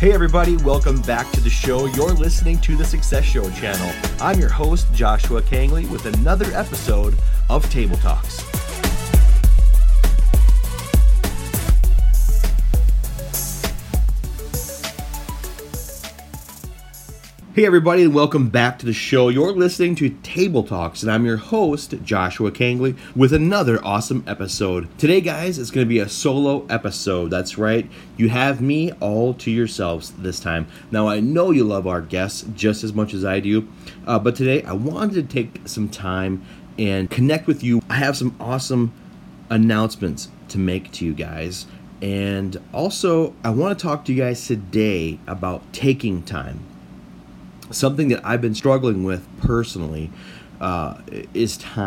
Hey everybody, welcome back to the show. You're listening to the Success Show channel. I'm your host, Joshua Kangley, with another episode of Table Talks. Hey everybody, and welcome back to the show. You're listening to Table Talks, and I'm your host, Joshua Kangley, with another awesome episode. Today, guys, it's going to be a solo episode. That's right. You have me all to yourselves this time. Now, I know you love our guests just as much as I do, but today I wanted to take some time and connect with you. I have some awesome announcements to make to you guys. And also, I want to talk to you guys today about taking time. Something that I've been struggling with personally is time.